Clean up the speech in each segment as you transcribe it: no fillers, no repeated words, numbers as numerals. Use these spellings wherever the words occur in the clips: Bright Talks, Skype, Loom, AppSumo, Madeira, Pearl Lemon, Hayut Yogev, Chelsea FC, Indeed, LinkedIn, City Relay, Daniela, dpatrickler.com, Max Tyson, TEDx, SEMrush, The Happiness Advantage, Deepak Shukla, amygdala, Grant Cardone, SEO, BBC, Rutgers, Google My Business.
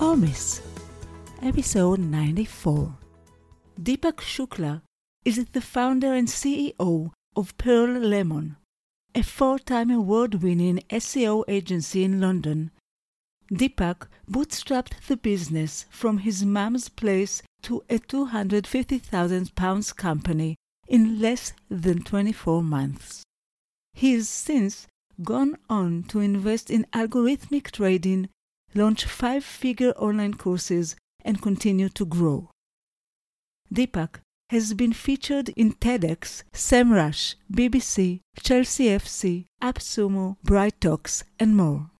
or Miss, episode 94. Deepak Shukla is the founder and CEO of Pearl Lemon, a four-time award-winning SEO agency in London. Deepak bootstrapped the business from his mum's place to a £250,000 company in less than 24 months. He has since gone on to invest in algorithmic trading, launch five-figure online courses, and continue to grow. Deepak has been featured in TEDx, SEMrush, BBC, Chelsea FC, AppSumo, Bright Talks, and more.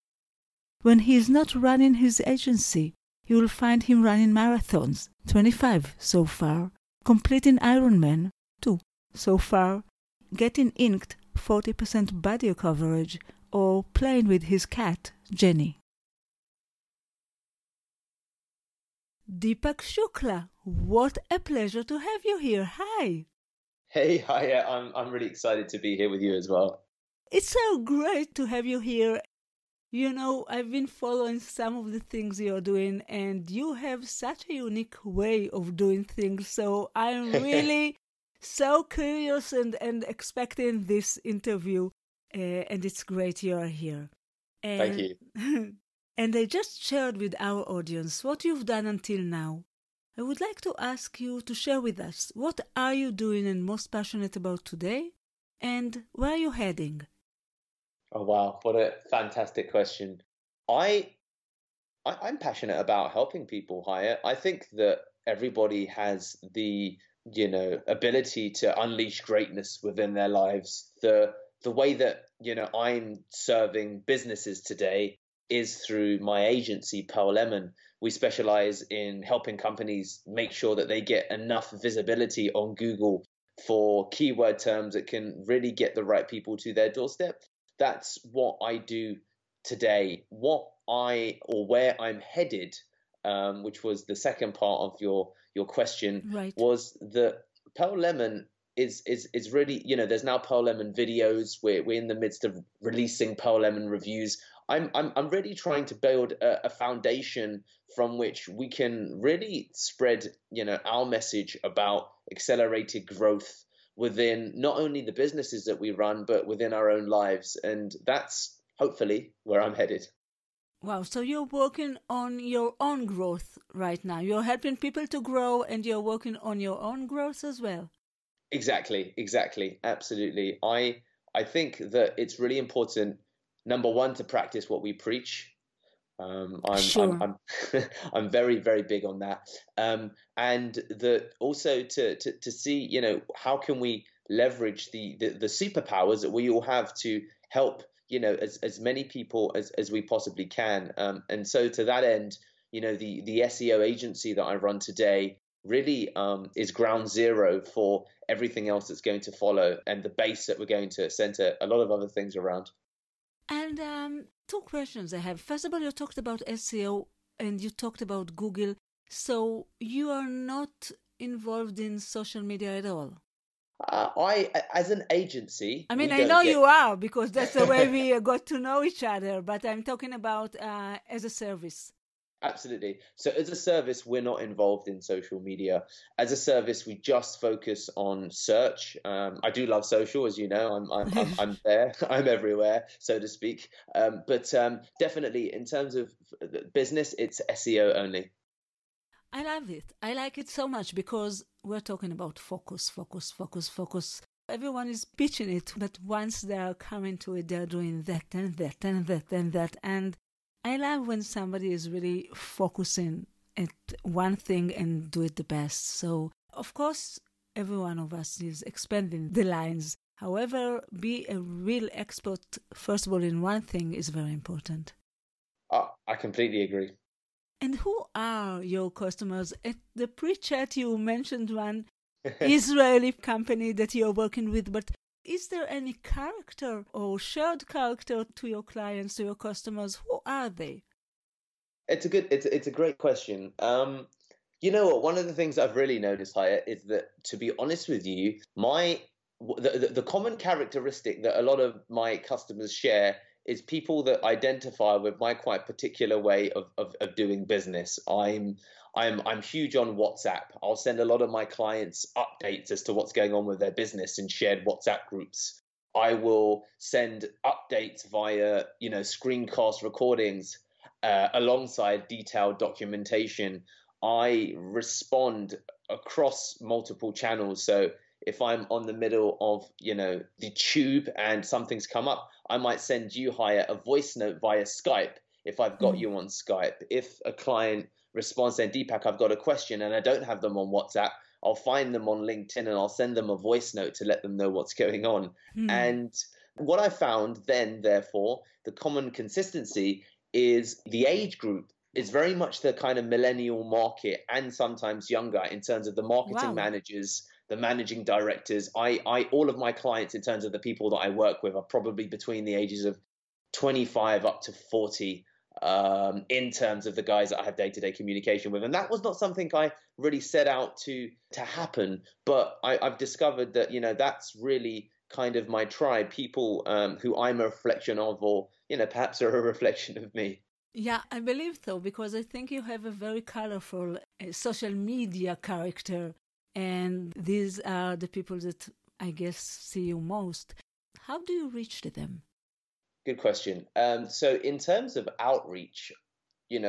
When he is not running his agency, you will find him running marathons, 25 so far, completing Ironman, 2 so far, getting inked 40% body coverage, or playing with his cat, Jenny. Deepak Shukla, what a pleasure to have you here. Hi. Hey, hi. I'm really excited to be here with you as well. It's so great to have you here. You know, I've been following some of the things you're doing, and you have such a unique way of doing things. So I'm really so curious and expecting this interview. And it's great you are here. And thank you. And I just shared with our audience what you've done until now. I would like to ask you to share with us what are you doing and most passionate about today, and where are you heading? Oh wow, what a fantastic question. I'm passionate about helping people, Hayat. I think that everybody has the, you know, ability to unleash greatness within their lives. The way that, you know, I'm serving businesses today is through my agency, Pearl Lemon. We specialize in helping companies make sure that they get enough visibility on Google for keyword terms that can really get the right people to their doorstep. That's what I do today. Where I'm headed, which was the second part of your question, right, was that Pearl Lemon is really, you know, there's now Pearl Lemon videos. We're in the midst of releasing Pearl Lemon reviews. I'm really trying to build a foundation from which we can really spread, you know, our message about accelerated growth within not only the businesses that we run, but within our own lives. And that's hopefully where I'm headed. Wow. So you're working on your own growth right now. You're helping people to grow and you're working on your own growth as well. Exactly. Absolutely. I think that it's really important, number one, to practice what we preach. I'm very, very big on that. And also to see, you know, how can we leverage the superpowers that we all have to help, you know, as many people as we possibly can. And so to that end, you know, the SEO agency that I run today really is ground zero for everything else that's going to follow and the base that we're going to center a lot of other things around. And two questions I have. First of all, you talked about SEO and you talked about Google. So you are not involved in social media at all? As an agency... I mean, I know you are because that's the way we got to know each other. But I'm talking about as a service. Absolutely. So as a service, we're not involved in social media. As a service, we just focus on search. I do love social, as you know. I'm there. I'm everywhere, so to speak. But definitely, in terms of business, it's SEO only. I love it. I like it so much because we're talking about focus. Everyone is pitching it, but once they are coming to it, they're doing that. And I love when somebody is really focusing at one thing and do it the best. So, of course, every one of us is expanding the lines. However, be a real expert, first of all, in one thing is very important. I completely agree. And who are your customers? At the pre-chat, you mentioned one Israeli company that you're working with, but is there any character or shared character to your clients, to your customers? Who are they? It's a great question. You know what? One of the things I've really noticed, Hayut, is that, to be honest with you, the common characteristic that a lot of my customers share is people that identify with my quite particular way of doing business. I'm huge on WhatsApp. I'll send a lot of my clients updates as to what's going on with their business in shared WhatsApp groups. I will send updates via, screencast recordings alongside detailed documentation. I respond across multiple channels. So if I'm on the middle of, the tube and something's come up, I might send you, Hayut, a voice note via Skype if I've got you on Skype. If a client responds saying, Deepak, I've got a question and I don't have them on WhatsApp, I'll find them on LinkedIn and I'll send them a voice note to let them know what's going on. Mm. And what I found then, therefore, the common consistency is the age group is very much the kind of millennial market and sometimes younger in terms of the marketing managers, the managing directors. I all of my clients in terms of the people that I work with are probably between the ages of 25 up to 40 in terms of the guys that I have day-to-day communication with. And that was not something I really set out to happen. But I've discovered that, that's really kind of my tribe, people who I'm a reflection of or, perhaps are a reflection of me. Yeah, I believe so, because I think you have a very colorful social media character. And these are the people that I guess see you most. How do you reach to them? Good question. So in terms of outreach, in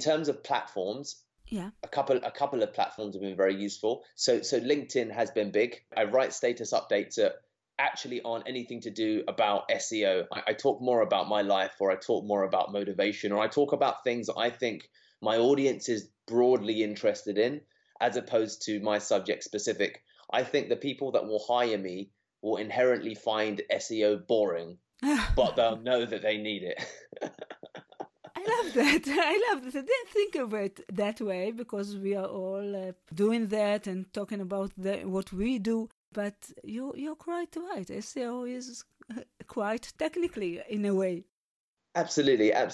terms of platforms, a couple of platforms have been very useful. So LinkedIn has been big. I write status updates that actually aren't anything to do about SEO. I talk more about my life, or I talk more about motivation, or I talk about things that I think my audience is broadly interested in, as opposed to my subject specific. I think the people that will hire me will inherently find SEO boring, but they'll know that they need it. I love that. I didn't think of it that way, because we are all doing that and talking about what we do. But you're quite right. SEO is quite technically, in a way. Absolutely. And,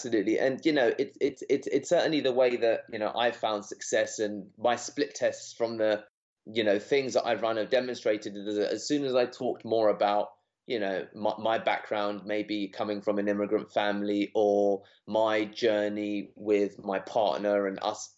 it's certainly the way that, I found success, and my split tests from the, things that I've run have demonstrated that as soon as I talked more about, my background, maybe coming from an immigrant family, or my journey with my partner and us,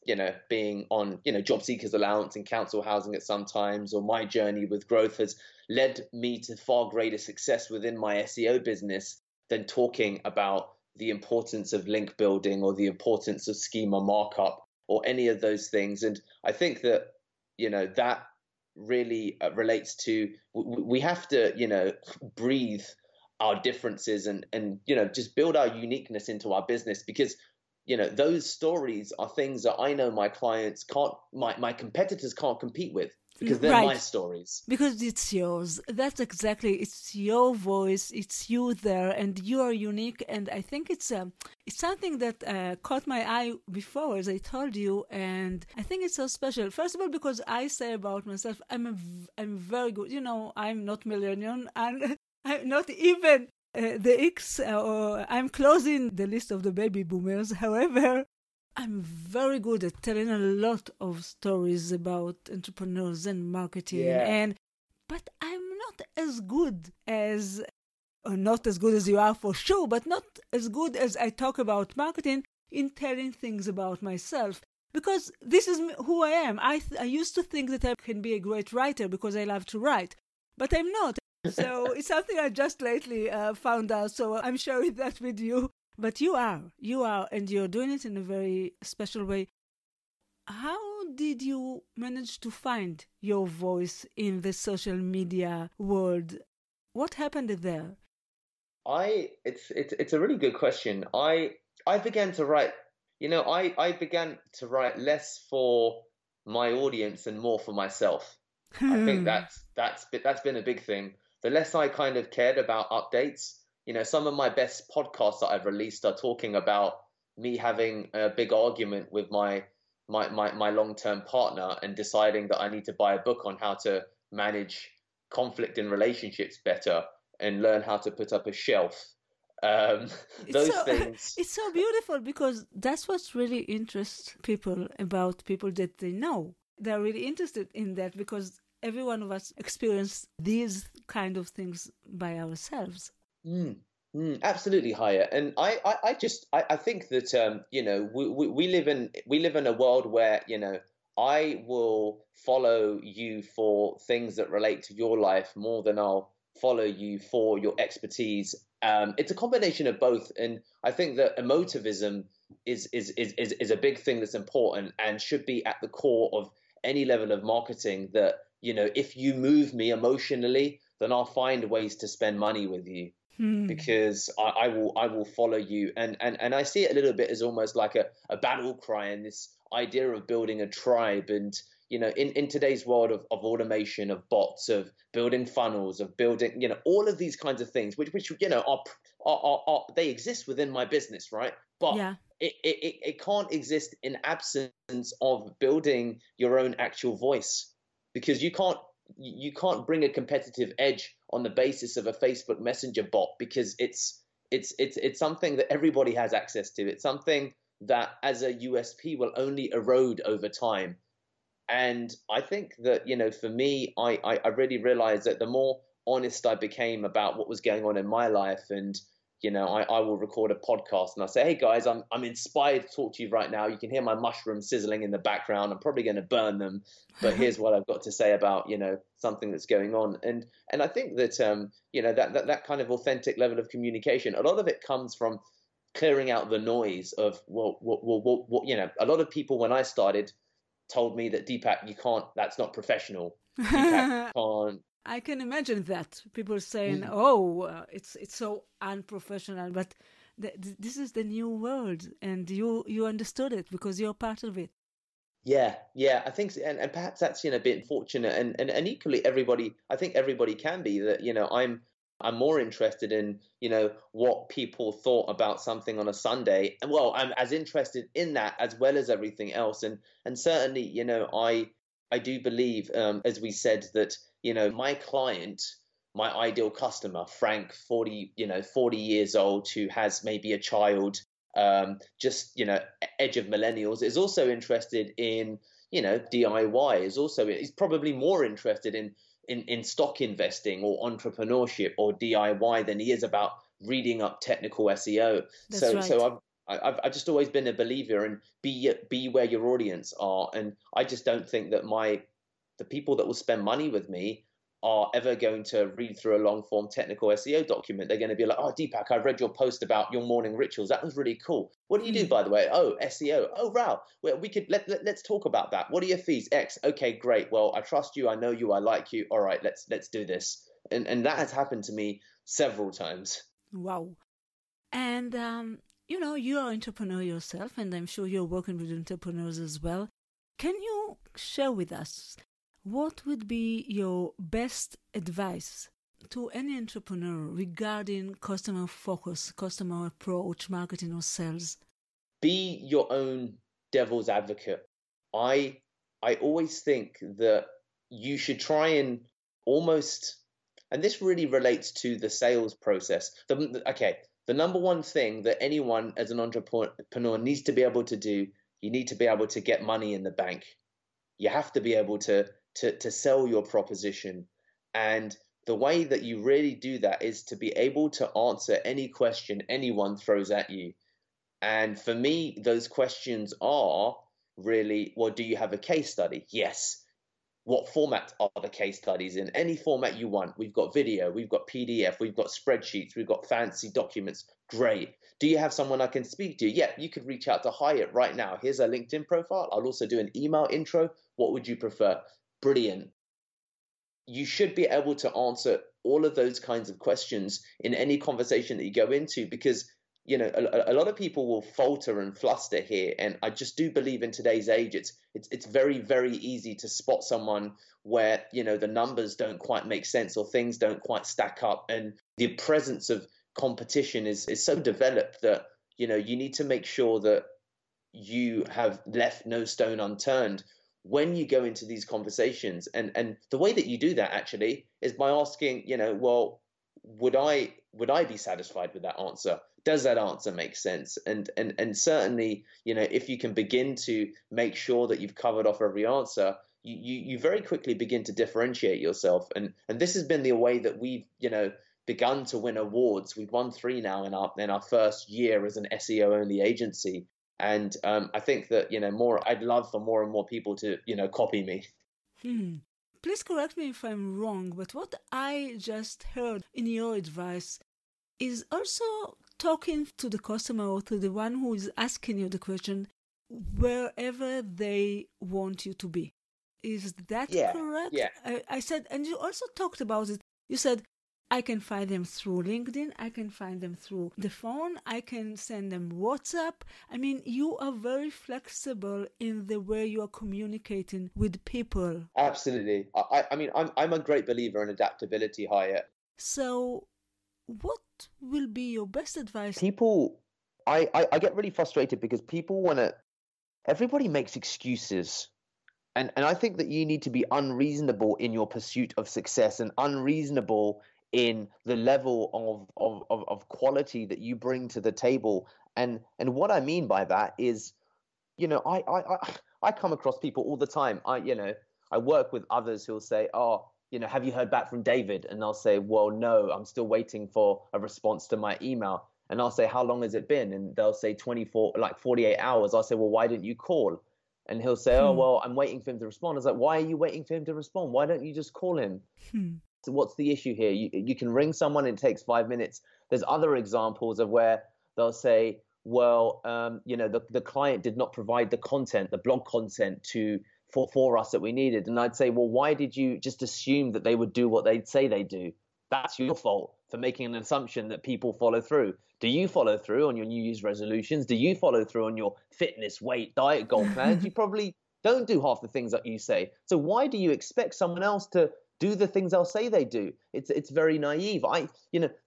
being on, job seekers allowance and council housing at some times, or my journey with growth has led me to far greater success within my SEO business than talking about the importance of link building or the importance of schema markup or any of those things. And I think that, that really relates to, we have to, breathe our differences and, just build our uniqueness into our business, because, those stories are things that I know my clients can't, my competitors can't compete with, because they're my stories. Because it's yours. That's exactly, it's your voice, it's you there, and you are unique. And I think it's something that caught my eye before, as I told you, and I think it's so special. First of all, because I say about myself, I'm very good, I'm not millennial, and I'm not even the X, or I'm closing the list of the baby boomers. However, I'm very good at telling a lot of stories about entrepreneurs and marketing, but I'm not as good as you are for sure, but not as good as I talk about marketing in telling things about myself, because this is who I am. I used to think that I can be a great writer because I love to write, but I'm not. So it's something I just lately found out, so I'm sharing that with you. But you are, and you're doing it in a very special way. How did you manage to find your voice in the social media world? What happened there? It's a really good question. I began to write, I began to write less for my audience and more for myself. I think that's been a big thing. The less I kind of cared about updates. Some of my best podcasts that I've released are talking about me having a big argument with my long-term partner and deciding that I need to buy a book on how to manage conflict in relationships better and learn how to put up a shelf. Those things. It's so beautiful, because that's what really interests people about people that they know. They're really interested in that, because every one of us experience these kind of things by ourselves. Absolutely, Haya. And I think that we live in a world where, you know, I will follow you for things that relate to your life more than I'll follow you for your expertise. It's a combination of both, and I think that emotivism is a big thing that's important and should be at the core of any level of marketing. That, you know, if you move me emotionally, then I'll find ways to spend money with you. Because I will follow you. And I see it a little bit as almost like a battle cry, and this idea of building a tribe. And, you know, in today's world of automation, of bots, of building funnels, of building, you know, all of these kinds of things, which you know, are they exist within my business, right? But yeah. It can't exist in absence of building your own actual voice, because you can't bring a competitive edge on the basis of a Facebook Messenger bot, because it's something that everybody has access to. It's something that as a USP will only erode over time. And I think that, you know, for me, I really realized that the more honest I became about what was going on in my life, and, you know, I will record a podcast and I say, hey guys, I'm inspired to talk to you right now. You can hear my mushrooms sizzling in the background. I'm probably going to burn them, but here's what I've got to say about, you know, something that's going on. And I think that, you know, that kind of authentic level of communication, a lot of it comes from clearing out the noise of, well, you know, a lot of people when I started told me that, Deepak, you can't, that's not professional. Deepak, you can't. I can imagine that people saying, it's so unprofessional, but this is the new world, and you understood it because you're part of it. Yeah, I think, and perhaps that's, you know, a bit unfortunate, and equally everybody can be that. You know, I'm more interested in, you know, what people thought about something on a Sunday, and well, I'm as interested in that as well as everything else, and certainly, you know, I do believe, as we said, that, you know, my client, my ideal customer, Frank, 40 years old, who has maybe a child, just, you know, edge of millennials, is also interested in, you know, DIY, is probably more interested in stock investing or entrepreneurship or DIY than he is about reading up technical SEO. That's so right. So I've just always been a believer in be where your audience are, and I just don't think that the people that will spend money with me are ever going to read through a long-form technical SEO document. They're going to be like, oh, Deepak, I read your post about your morning rituals. That was really cool. What do you do, by the way? Oh, SEO. Oh, wow. Well, we could let's talk about that. What are your fees? X. Okay, great. Well, I trust you. I know you. I like you. All right, let's do this. And that has happened to me several times. Wow. And, you know, you are an entrepreneur yourself, and I'm sure you're working with entrepreneurs as well. Can you share with us what would be your best advice to any entrepreneur regarding customer focus, customer approach, marketing or sales? Be your own devil's advocate. I always think that you should try and almost, and this really relates to the sales process. The number one thing that anyone as an entrepreneur needs to be able to do, you need to be able to get money in the bank. You have to be able to sell your proposition. And the way that you really do that is to be able to answer any question anyone throws at you. And for me, those questions are really, well, do you have a case study? Yes. What format are the case studies in? Any format you want. We've got video, we've got PDF, we've got spreadsheets, we've got fancy documents. Great. Do you have someone I can speak to? Yeah, you could reach out to Hayut right now. Here's a LinkedIn profile. I'll also do an email intro. What would you prefer? Brilliant. You should be able to answer all of those kinds of questions in any conversation that you go into, because, you know, a lot of people will falter and fluster here. And I just do believe in today's age, it's very, very easy to spot someone where, you know, the numbers don't quite make sense or things don't quite stack up. And the presence of competition is so developed that You know, you need to make sure that you have left no stone unturned when you go into these conversations. And the way that you do that actually is by asking, you know, well, would I be satisfied with that answer? Does that answer make sense? And certainly, you know, if you can begin to make sure that you've covered off every answer, you very quickly begin to differentiate yourself. And this has been the way that we've, you know, begun to win awards. We've won 3 now in our first year as an SEO only agency. And I think that, you know, I'd love for more and more people to, you know, copy me. Please correct me if I'm wrong, but what I just heard in your advice is also talking to the customer or to the one who is asking you the question wherever they want you to be. Is that correct? Yeah. I said, and you also talked about it. You said, I can find them through LinkedIn. I can find them through the phone. I can send them WhatsApp. I mean, you are very flexible in the way you are communicating with people. Absolutely. I mean, I'm a great believer in adaptability, Hayut. So what will be your best advice? People, I get really frustrated because people everybody makes excuses. And I think that you need to be unreasonable in your pursuit of success and unreasonable in the level of quality that you bring to the table. And what I mean by that is, you know, I come across people all the time. I work with others who'll say, oh, you know, have you heard back from David? And I'll say, well, no, I'm still waiting for a response to my email. And I'll say, how long has it been? And they'll say 48 hours. I'll say, well, why didn't you call? And he'll say, oh, well, I'm waiting for him to respond. I was like, why are you waiting for him to respond? Why don't you just call him? So what's the issue here? You can ring someone, it takes 5 minutes. There's other examples of where they'll say, well, you know, the client did not provide the content, the blog content for us that we needed. And I'd say, well, why did you just assume that they would do what they'd say they do? That's your fault for making an assumption that people follow through. Do you follow through on your New Year's resolutions? Do you follow through on your fitness, weight, diet, goal plans? You probably don't do half the things that you say. So why do you expect someone else to do the things they'll say they do? It's very naive.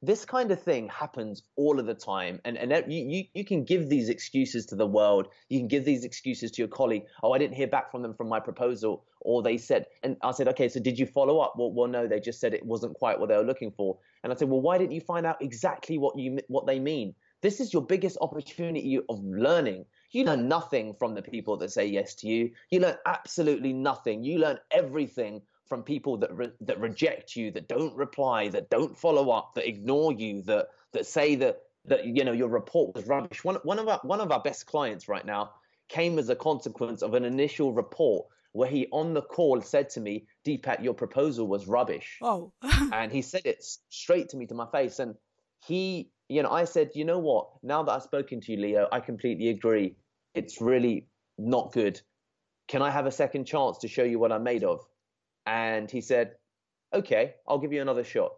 This kind of thing happens all of the time. And you can give these excuses to the world. You can give these excuses to your colleague. Oh, I didn't hear back from them from my proposal. Or they said, and I said, okay, so did you follow up? Well, no, they just said it wasn't quite what they were looking for. And I said, well, why didn't you find out exactly what they mean? This is your biggest opportunity of learning. You learn nothing from the people that say yes to you. You learn absolutely nothing. You learn everything from people that reject you, that don't reply, that don't follow up, that ignore you, that say that you know your report was rubbish. One of our best clients right now came as a consequence of an initial report where he on the call said to me, "Deepak, your proposal was rubbish." Oh, and he said it straight to me to my face. And he, you know, I said, you know what? Now that I've spoken to you, Leo, I completely agree. It's really not good. Can I have a second chance to show you what I'm made of? And he said, okay, I'll give you another shot.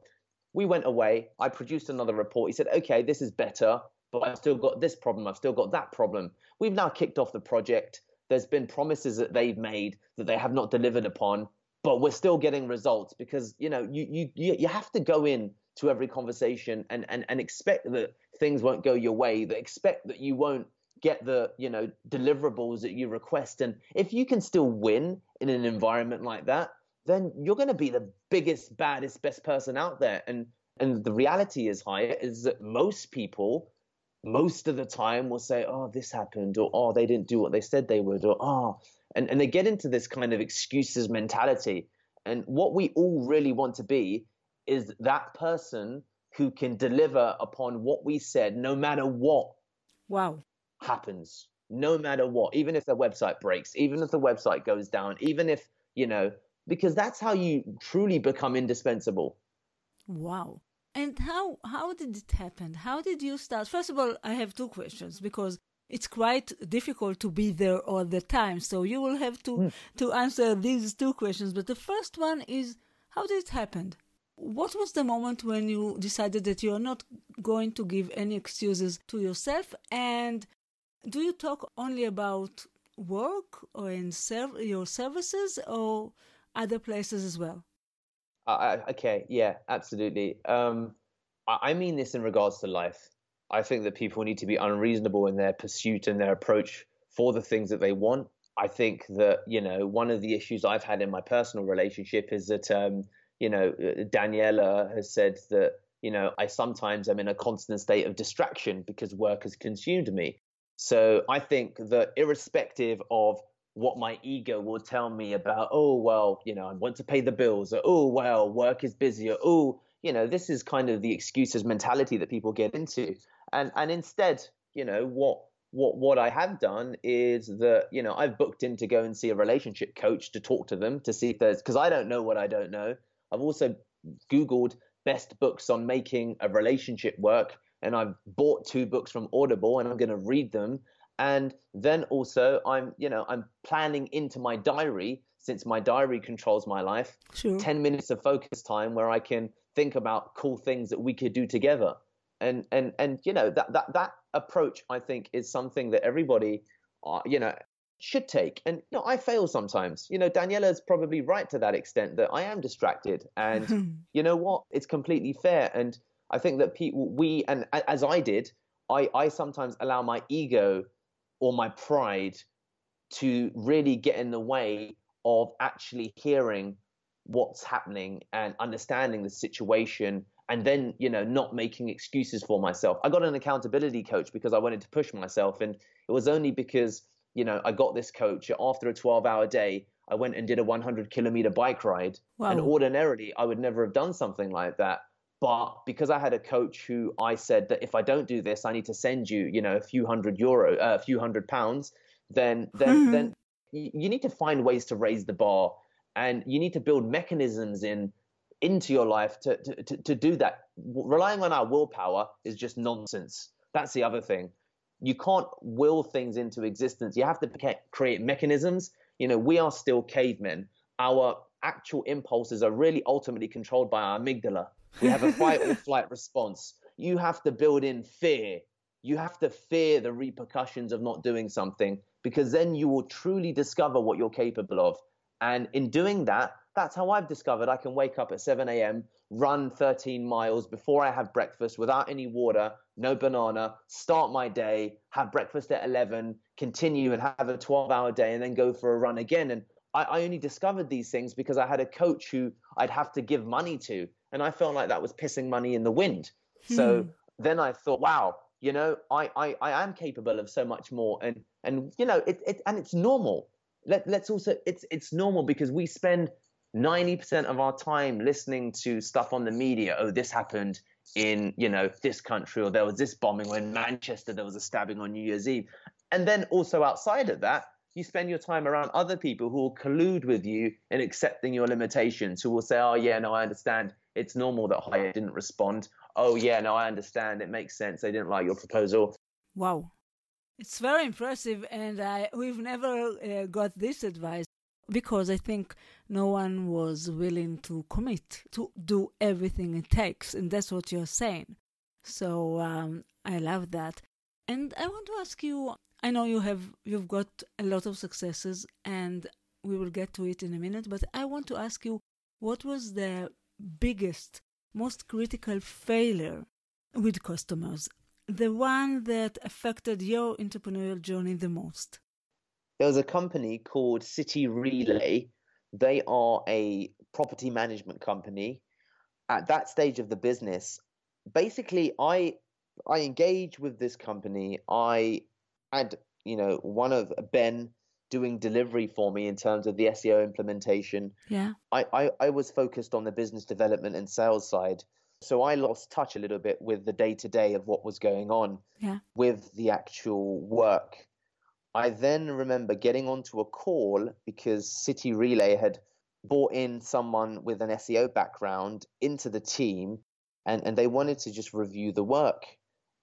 We went away. I produced another report. He said, okay, this is better, but I've still got this problem. I've still got that problem. We've now kicked off the project. There's been promises that they've made that they have not delivered upon, but we're still getting results because, you know, you have to go in to every conversation and expect that things won't go your way, that expect that you won't get the, you know, deliverables that you request. And if you can still win in an environment like that, then you're going to be the biggest, baddest, best person out there. And the reality is, Hayut, is that most people, most of the time will say, oh, this happened, or, oh, they didn't do what they said they would, or, oh, and they get into this kind of excuses mentality. And what we all really want to be is that person who can deliver upon what we said, no matter what happens, no matter what, even if their website breaks, even if the website goes down, even if, you know, because that's how you truly become indispensable. Wow. And how did it happen? How did you start? First of all, I have 2 questions because it's quite difficult to be there all the time. So you will have to answer these 2 questions. But the first one is, how did it happen? What was the moment when you decided that you're not going to give any excuses to yourself? And do you talk only about work or in your services or other places as well? Okay, yeah, absolutely. I mean this in regards to life. I think that people need to be unreasonable in their pursuit and their approach for the things that they want. I think that, you know, one of the issues I've had in my personal relationship is that, you know, Daniela has said that, you know, I sometimes am in a constant state of distraction because work has consumed me. So I think that irrespective of what my ego will tell me about, oh, well, you know, I want to pay the bills, or, oh, well, work is busy, or, oh, you know, this is kind of the excuses mentality that people get into. And instead, you know, what I have done is that, you know, I've booked in to go and see a relationship coach to talk to them, to see if there's, because I don't know what I don't know. I've also Googled best books on making a relationship work, and I've bought 2 books from Audible, and I'm going to read them. And then also I'm, you know, I'm planning into my diary, since my diary controls my life, sure, 10 minutes of focus time where I can think about cool things that we could do together. And you know, that approach, I think, is something that everybody, you know, should take. And you know, I fail sometimes. You know, Daniela's probably right to that extent that I am distracted. And you know what? It's completely fair. And I think that and as I did, I sometimes allow my ego or my pride to really get in the way of actually hearing what's happening and understanding the situation, and then, you know, not making excuses for myself. I got an accountability coach because I wanted to push myself, and it was only because, you know, I got this coach after a 12-hour day. I went and did a 100-kilometer bike ride. Wow. And ordinarily I would never have done something like that. But because I had a coach who I said that if I don't do this, I need to send you, you know, a few hundred pounds, then you need to find ways to raise the bar, and you need to build mechanisms into your life to do that. Relying on our willpower is just nonsense. That's the other thing. You can't will things into existence. You have to create mechanisms. You know, we are still cavemen. Our actual impulses are really ultimately controlled by our amygdala. We have a fight or flight response. You have to build in fear. You have to fear the repercussions of not doing something, because then you will truly discover what you're capable of. And in doing that, that's how I've discovered I can wake up at 7 a.m., run 13 miles before I have breakfast without any water, no banana, start my day, have breakfast at 11, continue and have a 12-hour day, and then go for a run again. And I only discovered these things because I had a coach who I'd have to give money to, and I felt like that was pissing money in the wind. So then I thought, wow, you know, I am capable of so much more. And you know, and it's normal. Let's also, it's normal, because we spend 90% of our time listening to stuff on the media. Oh, this happened in, you know, this country, or there was this bombing, or in Manchester there was a stabbing on New Year's Eve. And then also outside of that, you spend your time around other people who will collude with you in accepting your limitations, who will say, oh, yeah, no, I understand. It's normal that Hayut didn't respond. Oh, yeah, no, I understand. It makes sense. They didn't like your proposal. Wow. It's very impressive, and we've never got this advice, because I think no one was willing to commit to do everything it takes, and that's what you're saying. So I love that. And I want to ask you, I know you've got a lot of successes, and we will get to it in a minute, but I want to ask you, what was the biggest, most critical failure with customers? The one that affected your entrepreneurial journey the most? There was a company called City Relay. They are a property management company. At that stage of the business, basically, I engaged with this company. I had, you know, one of Ben doing delivery for me in terms of the SEO implementation. Yeah. I was focused on the business development and sales side. So I lost touch a little bit with the day-to-day of what was going on with the actual work. I then remember getting onto a call because City Relay had brought in someone with an SEO background into the team, and they wanted to just review the work.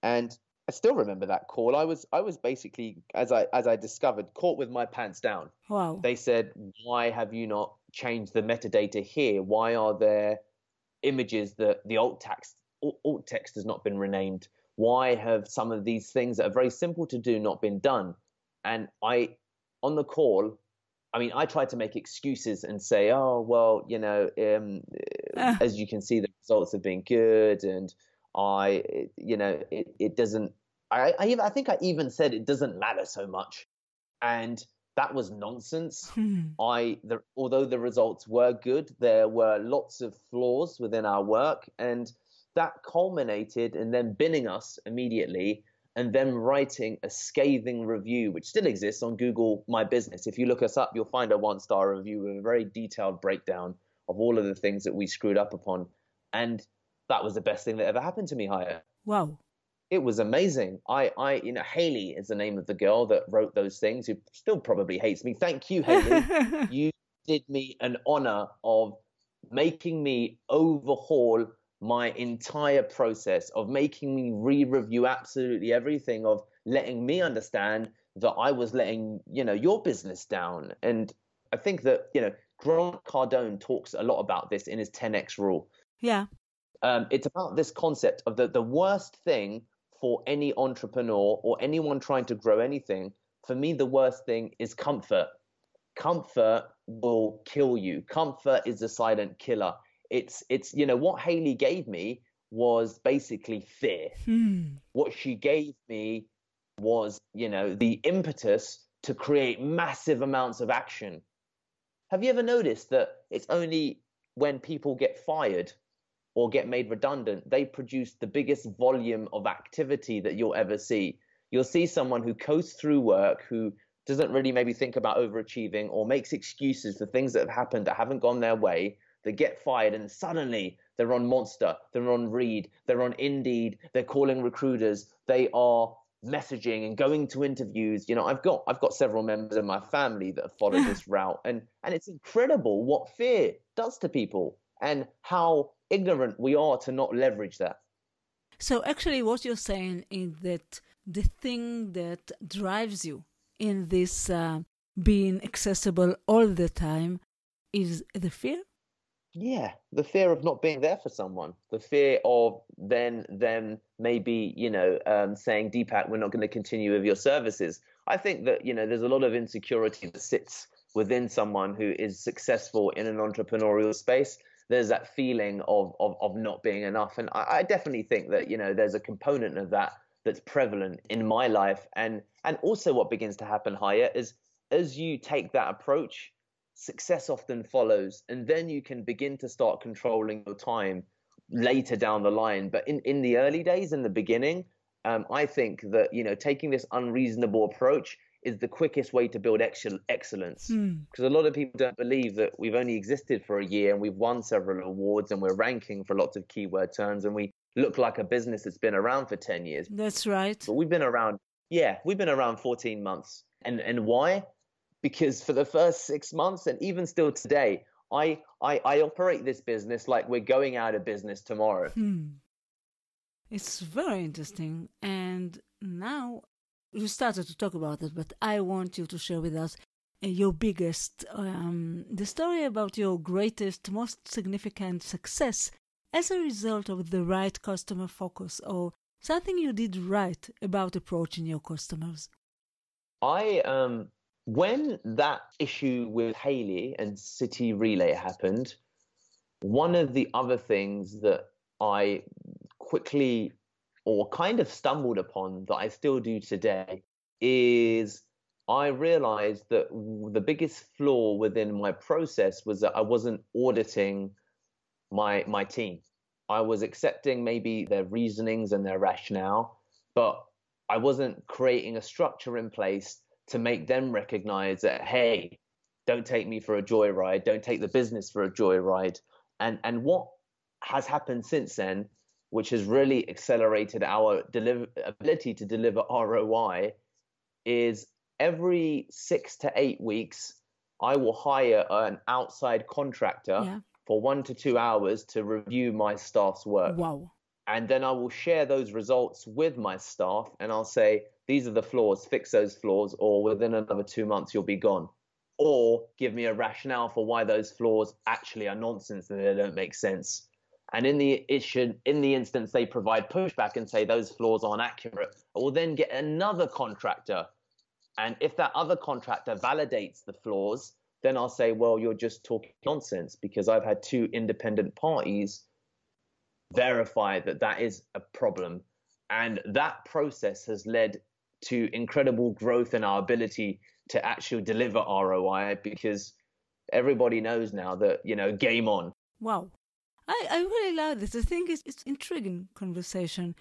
And I still remember that call. I was basically, as I discovered, caught with my pants down. Wow. They said, why have you not changed the metadata here? Why are there images that the alt text has not been renamed? Why have some of these things that are very simple to do not been done? And I tried to make excuses and say, as you can see, the results have been good, and I think I even said it doesn't matter so much. And that was nonsense. Although the results were good, there were lots of flaws within our work, and that culminated in them binning us immediately and then writing a scathing review, which still exists on Google My Business. If you look us up, you'll find a 1-star review with a very detailed breakdown of all of the things that we screwed up upon. And that was the best thing that ever happened to me, Hayut. Wow. It was amazing. Hailey is the name of the girl that wrote those things, who still probably hates me. Thank you, Hailey. You did me an honor of making me overhaul my entire process, of making me re-review absolutely everything, of letting me understand that I was letting, your business down. And I think that, Grant Cardone talks a lot about this in his 10X rule. Yeah. It's about this concept of the worst thing for any entrepreneur or anyone trying to grow anything. For me, the worst thing is comfort. Comfort will kill you. Comfort is a silent killer. It's what Hailey gave me was basically fear. What she gave me was, the impetus to create massive amounts of action. Have you ever noticed that it's only when people get fired or get made redundant, they produce the biggest volume of activity that you'll ever see? You'll see someone who coasts through work, who doesn't really maybe think about overachieving or makes excuses for things that have happened that haven't gone their way. They get fired and suddenly they're on Monster, they're on Reed, they're on Indeed, they're calling recruiters, they are messaging and going to interviews. I've got several members of my family that have followed this route, and it's incredible what fear does to people and how ignorant we are to not leverage that. So actually what you're saying is that the thing that drives you in this being accessible all the time is the fear? Yeah, the fear of not being there for someone, the fear of then them maybe, saying, Deepak, we're not going to continue with your services. I think that, there's a lot of insecurity that sits within someone who is successful in an entrepreneurial space. There's that feeling of not being enough. And I definitely think that, there's a component of that that's prevalent in my life. And also what begins to happen, Hayut, is as you take that approach, success often follows, and then you can begin to start controlling your time later down the line. But in the early days, in the beginning, I think that, taking this unreasonable approach is the quickest way to build excellence. Because a lot of people don't believe that we've only existed for a year and we've won several awards and we're ranking for lots of keyword terms and we look like a business that's been around for 10 years. That's right. But we've been around 14 months. And why? Because for the first 6 months, and even still today, I operate this business like we're going out of business tomorrow. It's very interesting. And now you started to talk about it, but I want you to share with us your biggest, the story about your greatest, most significant success as a result of the right customer focus, or something you did right about approaching your customers. When that issue with Hailey and City Relay happened, one of the other things that I quickly or kind of stumbled upon that I still do today is I realized that the biggest flaw within my process was that I wasn't auditing my team. I was accepting maybe their reasonings and their rationale, but I wasn't creating a structure in place to make them recognize that, hey, don't take me for a joyride, don't take the business for a joyride. And what has happened since then, which has really accelerated our ability to deliver ROI, is every 6 to 8 weeks, I will hire an outside contractor for 1 to 2 hours to review my staff's work. Wow. And then I will share those results with my staff and I'll say, these are the flaws, fix those flaws, or within another 2 months, you'll be gone. Or give me a rationale for why those flaws actually are nonsense and they don't make sense. And in the instance they provide pushback and say those flaws aren't accurate, I will then get another contractor. And if that other contractor validates the flaws, then I'll say, well, you're just talking nonsense, because I've had two independent parties verify that that is a problem. And that process has led to incredible growth in our ability to actually deliver ROI, because everybody knows now that, you know, game on. Wow. I really love this. I think it's intriguing conversation.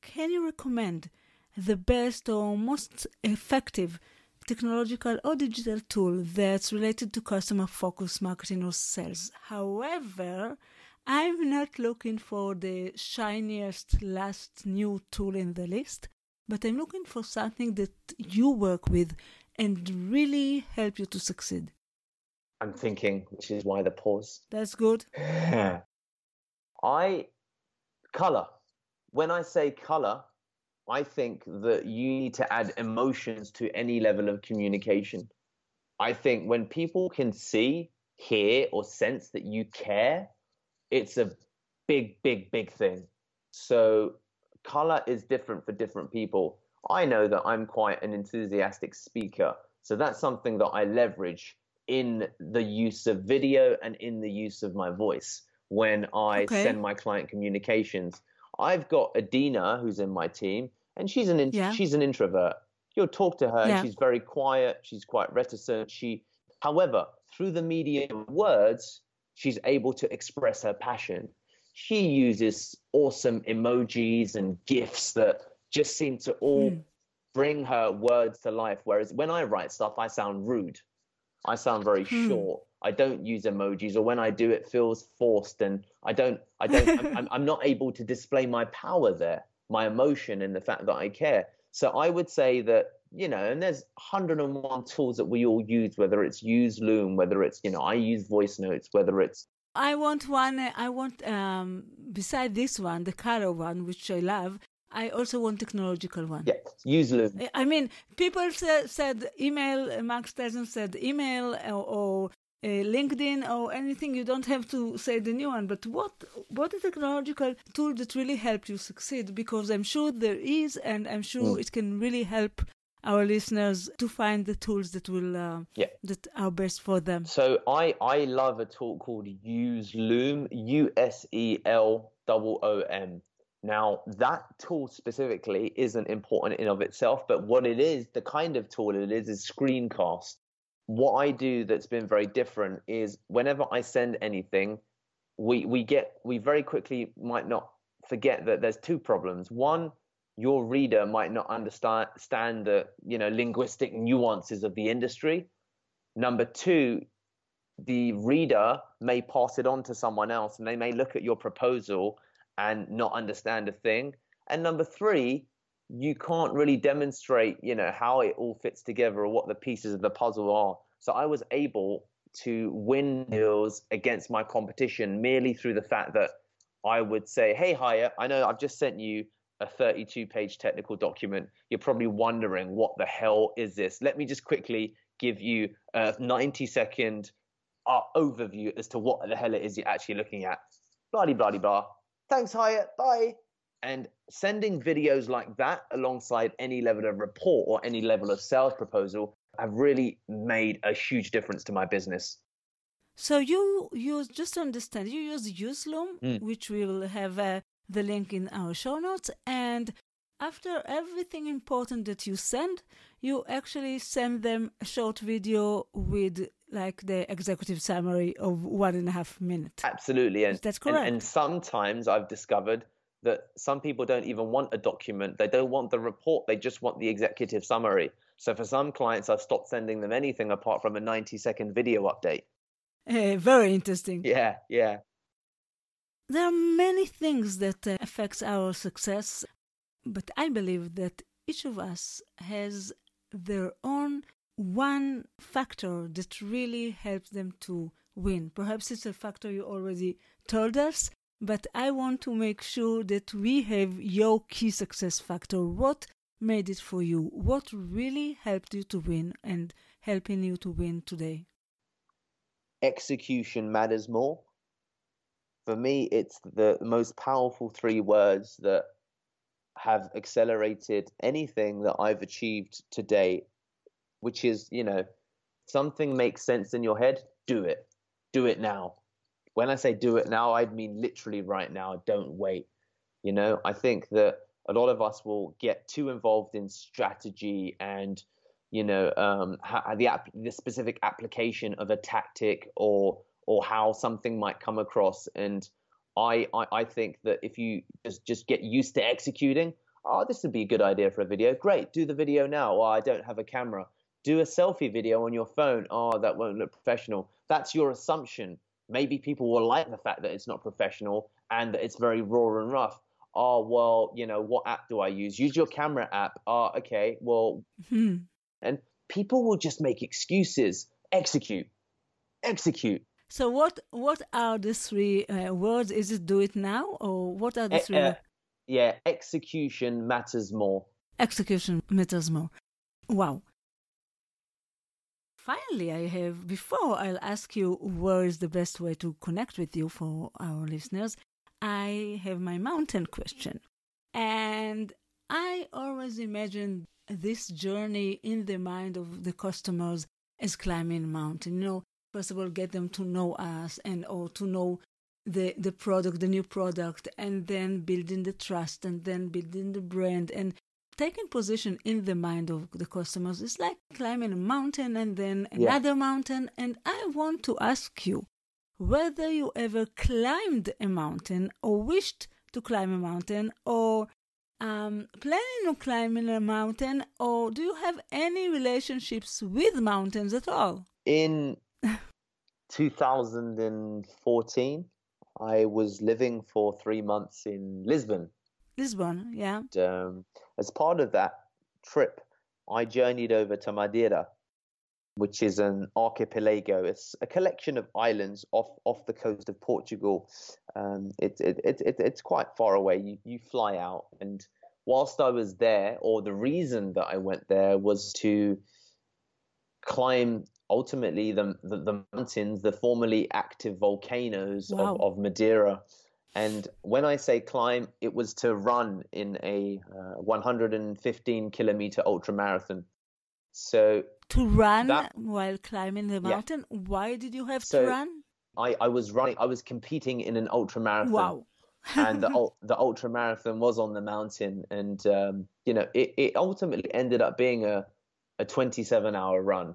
Can you recommend the best or most effective technological or digital tool that's related to customer-focused marketing or sales? However, I'm not looking for the shiniest, last new tool in the list, but I'm looking for something that you work with and really help you to succeed. I'm thinking, which is why the pause. That's good. Color. When I say color, I think that you need to add emotions to any level of communication. I think when people can see, hear, or sense that you care, it's a big, big, big thing. So color is different for different people. I know that I'm quite an enthusiastic speaker, so that's something that I leverage in the use of video and in the use of my voice when I send my client communications. I've got Adina, who's in my team, and she's an introvert. You'll talk to her, and she's very quiet. She's quite reticent. However, through the medium of words, she's able to express her passion. She uses awesome emojis and GIFs that just seem to all bring her words to life. Whereas when I write stuff, I sound rude. I sound very short. I don't use emojis, or when I do, it feels forced, and I'm not able to display my power there, my emotion, and the fact that I care. So I would say that, you know, and there's 101 tools that we all use, whether it's use Loom, whether it's, you know, I use voice notes, whether it's. I want, beside this one, the color one, which I love, I also want technological one. Yeah, use Loom. I mean, people said email, Max Tyson said email or LinkedIn or anything. You don't have to say the new one, but what a technological tool that really helped you succeed, because I'm sure there is, and I'm sure it can really help our listeners to find the tools that will that are best for them. So I love a tool called Use Loom, USELOOM. Now, that tool specifically isn't important in of itself, but what it is, the kind of tool it is screencast. What I do that's been very different is whenever I send anything, we very quickly might not forget that there's two problems. One, your reader might not understand the, you know, linguistic nuances of the industry. Number two, the reader may pass it on to someone else, and they may look at your proposal and not understand a thing. And number three, you can't really demonstrate, you know, how it all fits together or what the pieces of the puzzle are. So I was able to win deals against my competition merely through the fact that I would say, hey, Hayut, I know I've just sent you a 32-page technical document. You're probably wondering, what the hell is this? Let me just quickly give you a 90-second overview as to what the hell it is you're actually looking at. Bloody, bloody, blah. Thanks, Hayut. Bye. And sending videos like that alongside any level of report or any level of sales proposal have really made a huge difference to my business. So you use, just to understand, you use UseLoom, which we will have the link in our show notes. And after everything important that you send, you actually send them a short video with like the executive summary of 1.5 minutes. Absolutely. And that's correct. And sometimes I've discovered that some people don't even want a document. They don't want the report. They just want the executive summary. So for some clients, I've stopped sending them anything apart from a 90-second video update. Very interesting. Yeah, yeah. There are many things that affects our success, but I believe that each of us has their own one factor that really helps them to win. Perhaps it's a factor you already told us, but I want to make sure that we have your key success factor. What made it for you? What really helped you to win and helping you to win today? Execution matters more. For me, it's the most powerful three words that have accelerated anything that I've achieved today, which is, you know, something makes sense in your head, do it. Do it now. when I say do it now, I mean literally right now. Don't wait. You know, I think that a lot of us will get too involved in strategy and, you know, the specific application of a tactic or how something might come across. And I think that if you just get used to executing, oh, this would be a good idea for a video. Great, do the video now. Oh, I don't have a camera. Do a selfie video on your phone. Oh, that won't look professional. That's your assumption. Maybe people will like the fact that it's not professional and that it's very raw and rough. Oh, well, you know, what app do I use? Use your camera app. Oh, okay, well. Mm-hmm. And people will just make excuses. Execute. So what are the three words? Is it do it now? Or what are the three words? Yeah, execution matters more. Wow. Finally, I'll ask you where is the best way to connect with you for our listeners, I have my mountain question. And I always imagine this journey in the mind of the customers as climbing mountain. You know, first of all, get them to know us and or to know the product, the new product, and then building the trust and then building the brand and taking position in the mind of the customers. It's like climbing a mountain and then another mountain. And I want to ask you whether you ever climbed a mountain or wished to climb a mountain or planning on climbing a mountain, or do you have any relationships with mountains at all? In 2014, I was living for 3 months in Lisbon. And, as part of that trip, I journeyed over to Madeira, which is an archipelago. It's a collection of islands off the coast of Portugal. It's quite far away. You fly out, and whilst I was there, or the reason that I went there was to climb ultimately the mountains, the formerly active volcanoes of Madeira. And when I say climb, it was to run in a 115-kilometer ultramarathon. So to run while climbing the mountain? Yeah. Why did you have to run? I was running. I was competing in an ultramarathon. Wow. And the ultramarathon was on the mountain. And, you know, it ultimately ended up being a 27-hour run.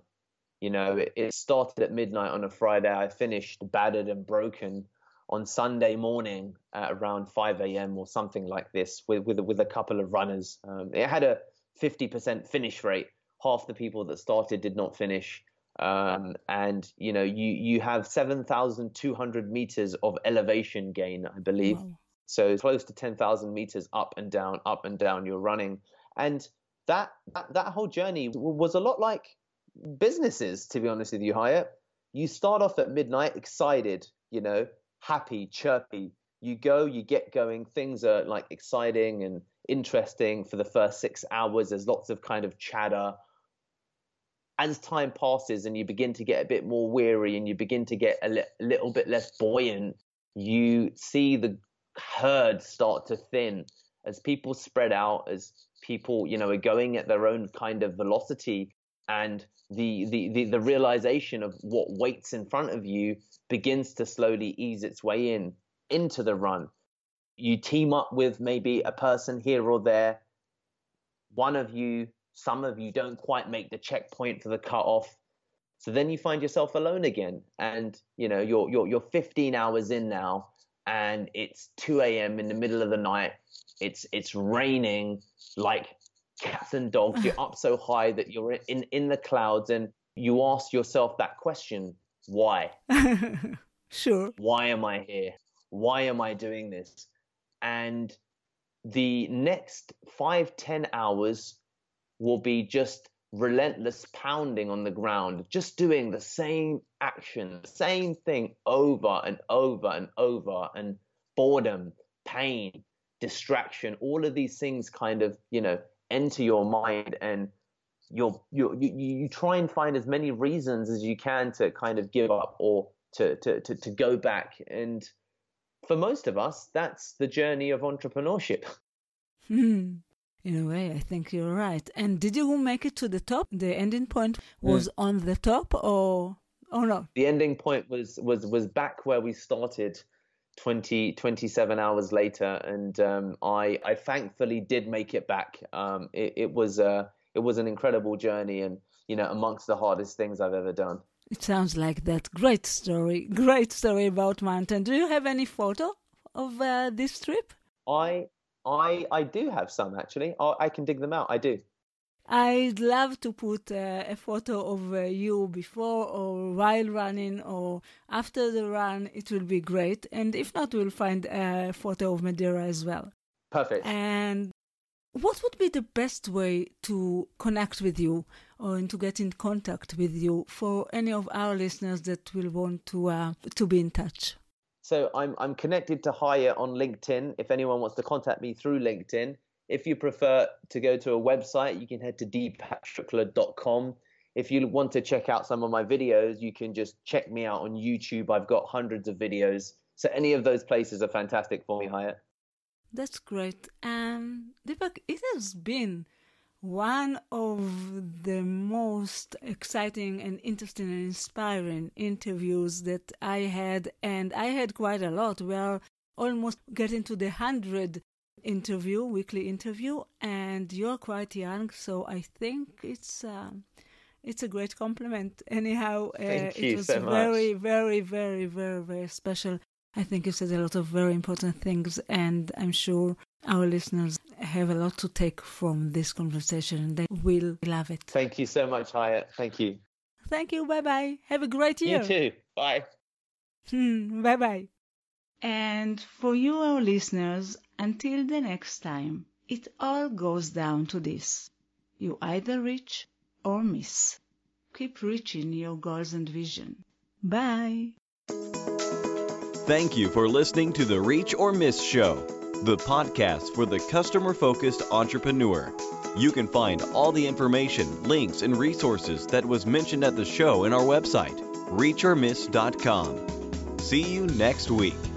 You know, it started at midnight on a Friday. I finished battered and broken on Sunday morning at around 5 a.m. or something like this with a couple of runners. It had a 50% finish rate. Half the people that started did not finish. And, you know, you have 7,200 meters of elevation gain, I believe. Wow. So close to 10,000 meters up and down, you're running. And that whole journey was a lot like businesses, to be honest with you, Hayut. You start off at midnight excited, you know, happy, chirpy. You go, you get going. Things are like exciting and interesting for the first 6 hours. There's lots of kind of chatter. As time passes and you begin to get a bit more weary and you begin to get a little bit less buoyant, you see the herd start to thin as people spread out, as people, you know, are going at their own kind of velocity. And the realization of what waits in front of you begins to slowly ease its way into the run. You team up with maybe a person here or there. One of you, some of you don't quite make the checkpoint for the cutoff. So then you find yourself alone again. And, you know, you're 15 hours in now and it's 2 a.m. in the middle of the night. It's raining like cats and dogs. You're up so high that you're in the clouds, and you ask yourself that question, why? Sure. Why am I here? Why am I doing this? And the next 5-10 hours will be just relentless pounding on the ground, just doing the same action, the same thing over and over and over, and boredom, pain, distraction, all of these things kind of, you know, enter your mind, and you try and find as many reasons as you can to kind of give up or to go back. And for most of us, that's the journey of entrepreneurship. In a way, I think you're right. And did you make it to the top? The ending point was on the top, or Oh no. The ending point was back where we started 27 hours later, and I thankfully did make it back. It was an incredible journey, and amongst the hardest things I've ever done. It sounds like that. Great story about mountain. Do you have any photo of this trip? I do have some, actually. I can dig them out. I do. I'd love to put a photo of you before or while running or after the run. It will be great. And if not, we'll find a photo of Madeira as well. Perfect. And what would be the best way to connect with you or to get in contact with you for any of our listeners that will want to be in touch? So I'm connected to Haya on LinkedIn. If anyone wants to contact me through LinkedIn, if you prefer to go to a website, you can head to dpatrickler.com. If you want to check out some of my videos, you can just check me out on YouTube. I've got hundreds of videos. So any of those places are fantastic for me, Haya. That's great. Deepak, it has been one of the most exciting and interesting and inspiring interviews that I had, and I had quite a lot. We are almost getting to the 100 weekly interview, and you're quite young, so I think it's a great compliment. Anyhow, it was very, very, very, very, very special. I think you said a lot of very important things, and I'm sure our listeners have a lot to take from this conversation, and they will love it. Thank you so much, Hayut. Thank you. Thank you. Bye-bye. Have a great year. You too. Bye. Bye-bye. And for you, our listeners, until the next time, it all goes down to this. You either reach or miss. Keep reaching your goals and vision. Bye. Thank you for listening to the Reach or Miss Show, the podcast for the customer-focused entrepreneur. You can find all the information, links, and resources that was mentioned at the show in our website, reachormiss.com. See you next week.